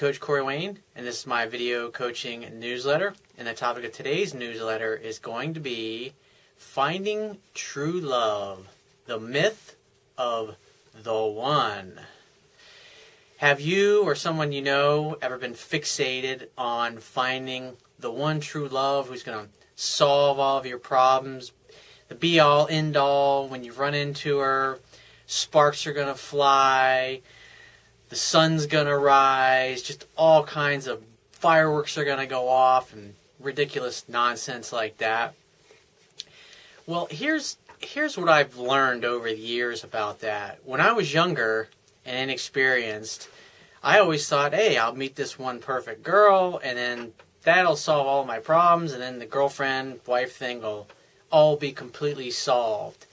Coach Corey Wayne, and this is my video coaching newsletter. And the topic of today's newsletter is going to be Finding True Love, the myth of the one. Have you or someone you know ever been fixated on finding the one true love who's going to solve all of your problems, the be-all, end-all? When you run into her, sparks are going to fly, the sun's going to rise, just all kinds of fireworks are going to go off and ridiculous nonsense like that. Well, here's what I've learned over the years about that. When I was younger and inexperienced, I always thought, hey, I'll meet this one perfect girl, and then that'll solve all my problems, and then the girlfriend, wife thing will all be completely solved.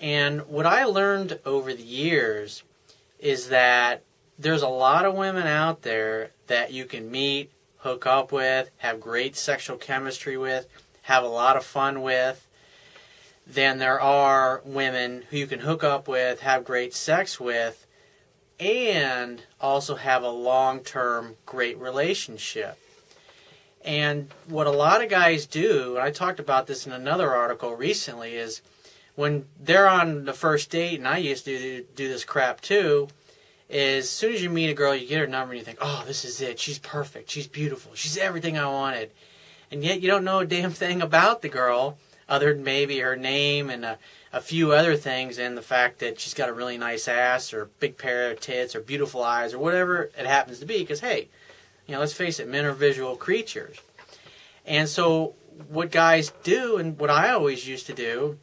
And what I learned over the years is that there's a lot of women out there that you can meet, hook up with, have great sexual chemistry with, have a lot of fun with, than there are women who you can hook up with, have great sex with, and also have a long-term great relationship. And what a lot of guys do, and I talked about this in another article recently, is when they're on the first date, and I used to do this crap too, is as soon as you meet a girl, you get her number and you think, oh, this is it. She's perfect. She's beautiful. She's everything I wanted. And yet you don't know a damn thing about the girl other than maybe her name and a few other things, and the fact that she's got a really nice ass or a big pair of tits or beautiful eyes or whatever it happens to be, because, hey, you know, let's face it, men are visual creatures. And so what guys do, and what I always used to do,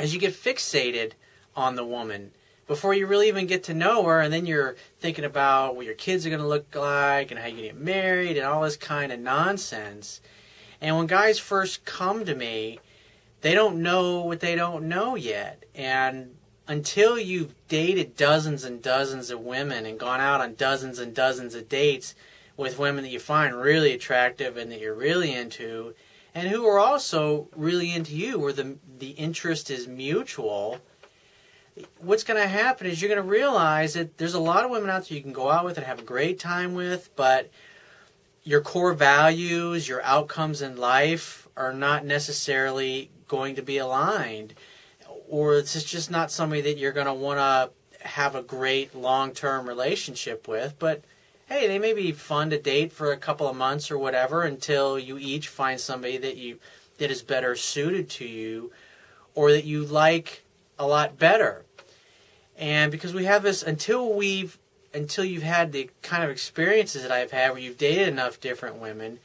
is you get fixated on the woman before you really even get to know her, and then you're thinking about what your kids are going to look like and how you get married and all this kind of nonsense. And when guys first come to me, they don't know what they don't know yet. And until you've dated dozens and dozens of women and gone out on dozens and dozens of dates with women that you find really attractive and that you're really into, and who are also really into you, where the interest is mutual, what's going to happen is you're going to realize that there's a lot of women out there you can go out with and have a great time with, but your core values, your outcomes in life are not necessarily going to be aligned, or it's just not somebody that you're going to want to have a great long-term relationship with. But hey, they may be fun to date for a couple of months or whatever until you each find somebody that is better suited to you or that you like a lot better. And because we have this, until you've had the kind of experiences that I've had where you've dated enough different women,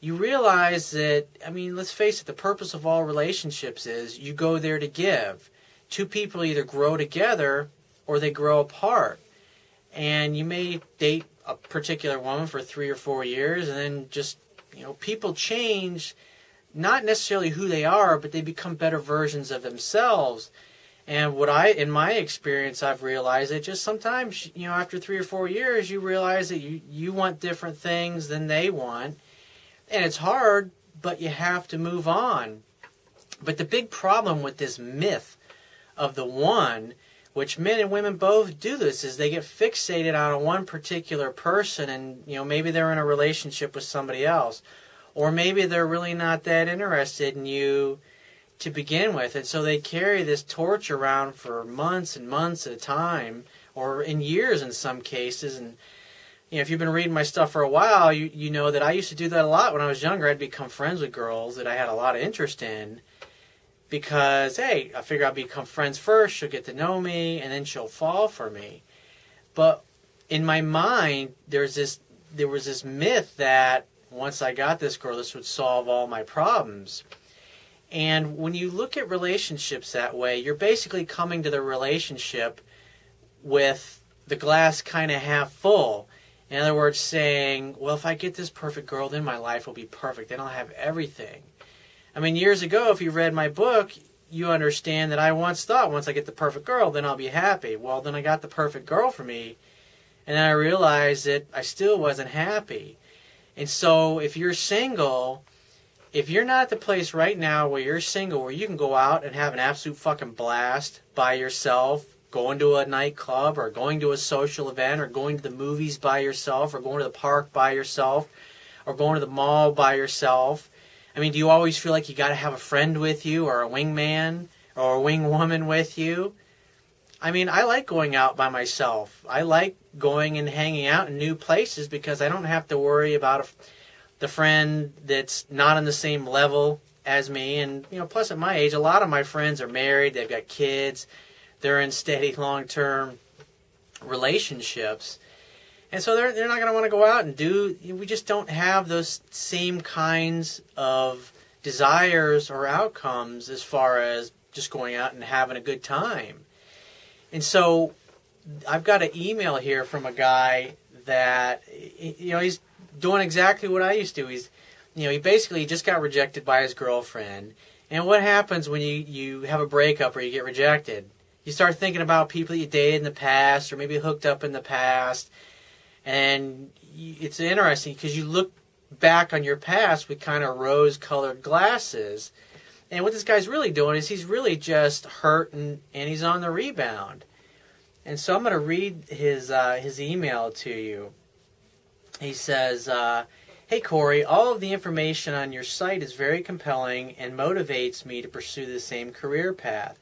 you realize that, I mean, let's face it, the purpose of all relationships is you go there to give. Two people either grow together or they grow apart. And you may date a particular woman for 3 or 4 years, and then just, you know, people change, not necessarily who they are, but they become better versions of themselves. And what I, in my experience, I've realized that just sometimes, you know, after 3 or 4 years, you realize that you want different things than they want. And it's hard, but you have to move on. But the big problem with this myth of the one, which men and women both do this, is they get fixated on one particular person, and, you know, maybe they're in a relationship with somebody else, or maybe they're really not that interested in you to begin with. And so they carry this torch around for months and months at a time, or in years in some cases. And, you know, if you've been reading my stuff for a while, you know that I used to do that a lot when I was younger. I'd become friends with girls that I had a lot of interest in because, hey, I figure I'll become friends first, she'll get to know me, and then she'll fall for me. But in my mind, there was this myth that once I got this girl, this would solve all my problems. And when you look at relationships that way, you're basically coming to the relationship with the glass kind of half full. In other words, saying, well, if I get this perfect girl, then my life will be perfect. Then I'll have everything. I mean, years ago, if you read my book, you understand that I once thought, once I get the perfect girl, then I'll be happy. Well, then I got the perfect girl for me, and then I realized that I still wasn't happy. And so if you're single, if you're not at the place right now where you're single, where you can go out and have an absolute fucking blast by yourself, going to a nightclub or going to a social event or going to the movies by yourself or going to the park by yourself or going to the mall by yourself. I mean, do you always feel like you got to have a friend with you or a wingman or a wingwoman with you? I mean, I like going out by myself. I like going and hanging out in new places because I don't have to worry about the friend that's not on the same level as me. And, you know, plus at my age, a lot of my friends are married, they've got kids, they're in steady long-term relationships. And so they're not going to want to go out and do, we just don't have those same kinds of desires or outcomes as far as just going out and having a good time. And so I've got an email here from a guy that, you know, he's doing exactly what I used to. He's, you know, he basically just got rejected by his girlfriend. And what happens when you have a breakup or you get rejected? You start thinking about people that you dated in the past or maybe hooked up in the past. And it's interesting because you look back on your past with kind of rose-colored glasses. And what this guy's really doing is he's really just hurt and he's on the rebound. And so I'm going to read his email to you. He says, hey, Corey, all of the information on your site is very compelling and motivates me to pursue the same career path.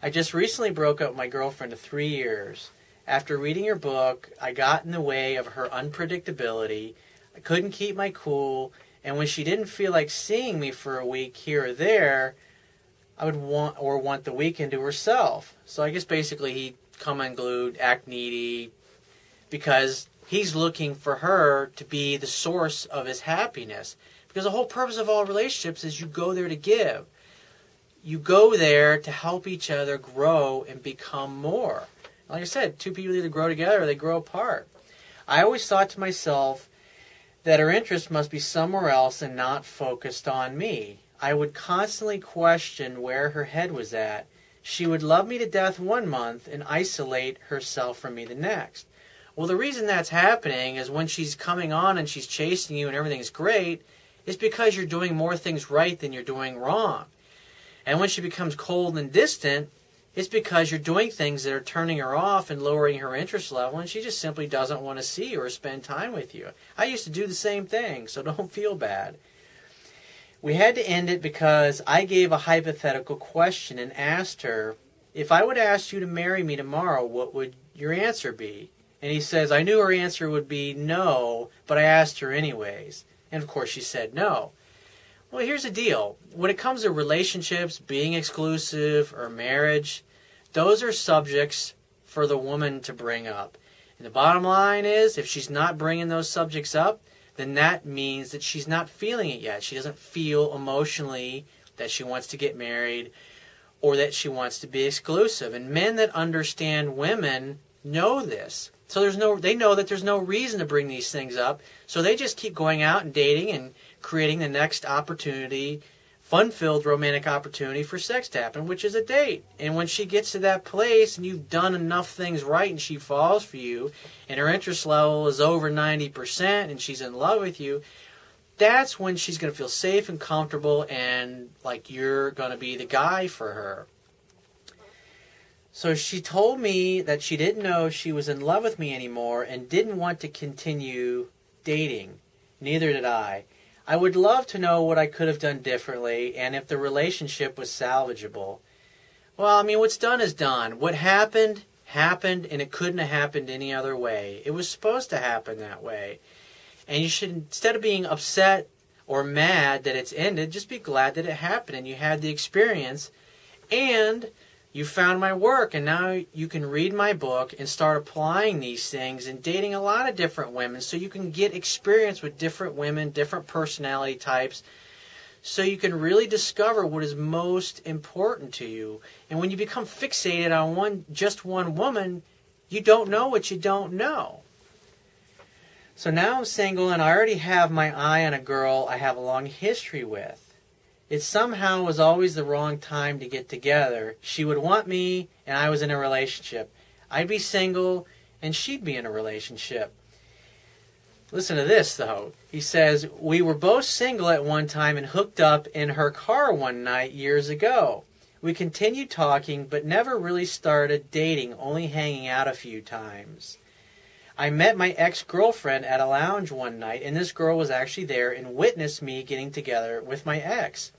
I just recently broke up with my girlfriend of 3 years. After reading your book, I got in the way of her unpredictability. I couldn't keep my cool, and when she didn't feel like seeing me for a week here or there, I would want the weekend to herself. So I guess basically he'd come unglued, act needy, because he's looking for her to be the source of his happiness. Because the whole purpose of all relationships is you go there to give. You go there to help each other grow and become more. Like I said, two people either grow together or they grow apart. I always thought to myself that her interest must be somewhere else and not focused on me. I would constantly question where her head was at. She would love me to death one month and isolate herself from me the next. Well, the reason that's happening is when she's coming on and she's chasing you and everything's great, it's because you're doing more things right than you're doing wrong. And when she becomes cold and distant, it's because you're doing things that are turning her off and lowering her interest level, and she just simply doesn't want to see you or spend time with you. I used to do the same thing, so don't feel bad. We had to end it because I gave a hypothetical question and asked her, if I would ask you to marry me tomorrow, what would your answer be? And he says, I knew her answer would be no, but I asked her anyways. And of course she said no. Well, here's the deal. When it comes to relationships, being exclusive, or marriage, those are subjects for the woman to bring up. And the bottom line is, if she's not bringing those subjects up, then that means that she's not feeling it yet. She doesn't feel emotionally that she wants to get married or that she wants to be exclusive. And men that understand women know this. So they know that there's no reason to bring these things up, so they just keep going out and dating and creating the next opportunity, fun-filled romantic opportunity for sex to happen, which is a date. And when she gets to that place and you've done enough things right and she falls for you and her interest level is over 90% and she's in love with you, that's when she's going to feel safe and comfortable and like you're going to be the guy for her. So she told me that she didn't know she was in love with me anymore and didn't want to continue dating. Neither did I. I would love to know what I could have done differently and if the relationship was salvageable. Well, I mean, what's done is done. What happened, happened, and it couldn't have happened any other way. It was supposed to happen that way. And you should, instead of being upset or mad that it's ended, just be glad that it happened and you had the experience. And you found my work, and now you can read my book and start applying these things and dating a lot of different women so you can get experience with different women, different personality types, so you can really discover what is most important to you. And when you become fixated on just one woman, you don't know what you don't know. So now I'm single, and I already have my eye on a girl I have a long history with. It somehow was always the wrong time to get together. She would want me, and I was in a relationship. I'd be single, and she'd be in a relationship. Listen to this, though. He says, we were both single at one time and hooked up in her car one night years ago. We continued talking, but never really started dating, only hanging out a few times. I met my ex-girlfriend at a lounge one night, and this girl was actually there and witnessed me getting together with my ex.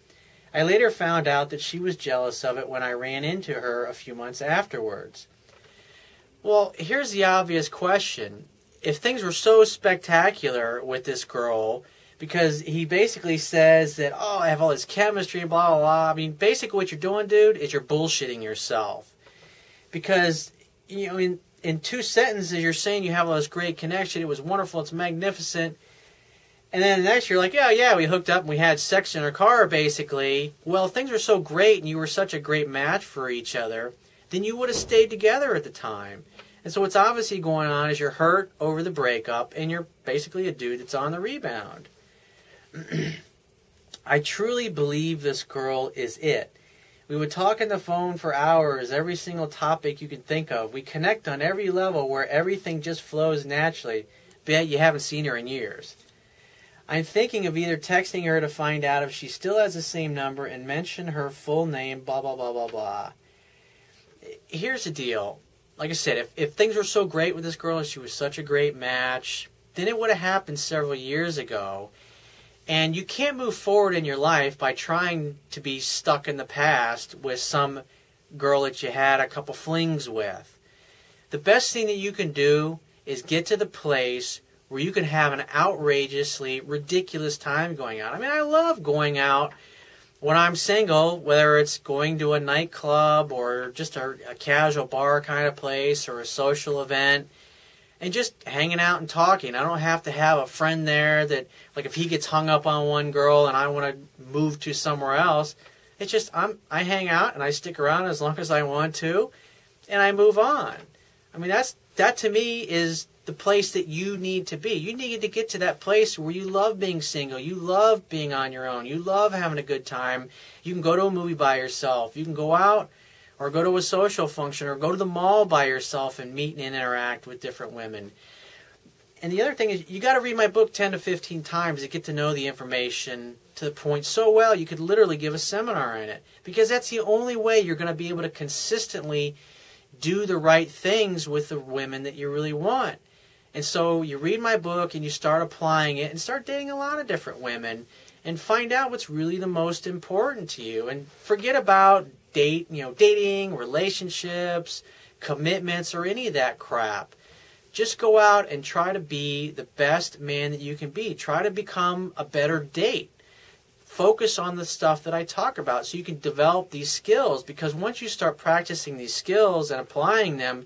I later found out that she was jealous of it when I ran into her a few months afterwards. Well, here's the obvious question. If things were so spectacular with this girl, because he basically says that, oh, I have all this chemistry and blah, blah, blah. I mean, basically what you're doing, dude, is you're bullshitting yourself. Because, you know, in two sentences, you're saying you have all this great connection. It was wonderful. It's magnificent. And then the next year, like, yeah, we hooked up and we had sex in our car, basically. Well, if things were so great and you were such a great match for each other, then you would have stayed together at the time. And so what's obviously going on is you're hurt over the breakup and you're basically a dude that's on the rebound. I truly believe this girl is it. We would talk on the phone for hours, every single topic you can think of. We connect on every level where everything just flows naturally, but you haven't seen her in years. I'm thinking of either texting her to find out if she still has the same number and mention her full name, blah, blah, blah, blah, blah. Here's the deal. Like I said, if things were so great with this girl and she was such a great match, then it would have happened several years ago. And you can't move forward in your life by trying to be stuck in the past with some girl that you had a couple flings with. The best thing that you can do is get to the place where you can have an outrageously ridiculous time going out. I mean, I love going out when I'm single, whether it's going to a nightclub or just a casual bar kind of place or a social event. And just hanging out and talking. I don't have to have a friend there that, like, if he gets hung up on one girl and I want to move to somewhere else, it's just I hang out and I stick around as long as I want to, and I move on. I mean, that to me is the place that you need to be. You need to get to that place where you love being single. You love being on your own. You love having a good time. You can go to a movie by yourself. You can go out or go to a social function, or go to the mall by yourself and meet and interact with different women. And the other thing is, you got to read my book 10 to 15 times to get to know the information to the point so well you could literally give a seminar in it. Because that's the only way you're going to be able to consistently do the right things with the women that you really want. And so you read my book and you start applying it and start dating a lot of different women and find out what's really the most important to you. And forget about dating, relationships, commitments, or any of that crap. Just go out and try to be the best man that you can be. Try to become a better date. Focus on the stuff that I talk about so you can develop these skills, because once you start practicing these skills and applying them,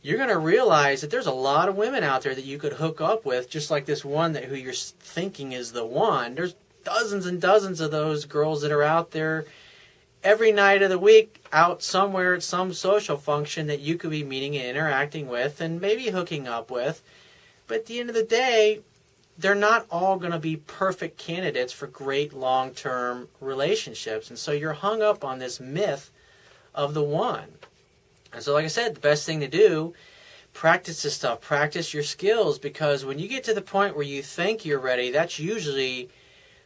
you're going to realize that there's a lot of women out there that you could hook up with, just like this one that who you're thinking is the one. There's dozens and dozens of those girls that are out there every night of the week out somewhere at some social function that you could be meeting and interacting with and maybe hooking up with. But at the end of the day, they're not all going to be perfect candidates for great long-term relationships. And so you're hung up on this myth of the one. And so like I said, the best thing to do, practice this stuff, practice your skills, because when you get to the point where you think you're ready, that's usually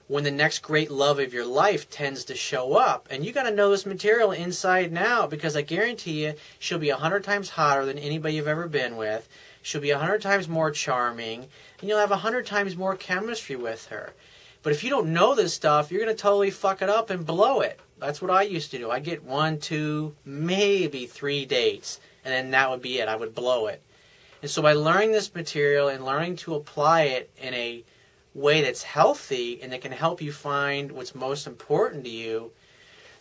when the next great love of your life tends to show up. And you got to know this material inside now, because I guarantee you she'll be 100 times hotter than anybody you've ever been with. She'll be 100 times more charming, and you'll have 100 times more chemistry with her. But if you don't know this stuff, you're going to totally fuck it up and blow it. That's what I used to do. I'd get 1, 2, maybe 3 dates, and then that would be it. I would blow it. And so by learning this material and learning to apply it in a way that's healthy and that can help you find what's most important to you,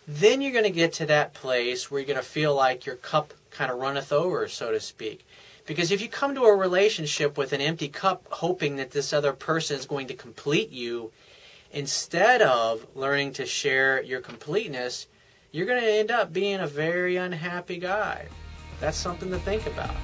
then you're going to get to that place where you're going to feel like your cup kind of runneth over, so to speak. Because if you come to a relationship with an empty cup hoping that this other person is going to complete you, instead of learning to share your completeness, you're going to end up being a very unhappy guy. That's something to think about.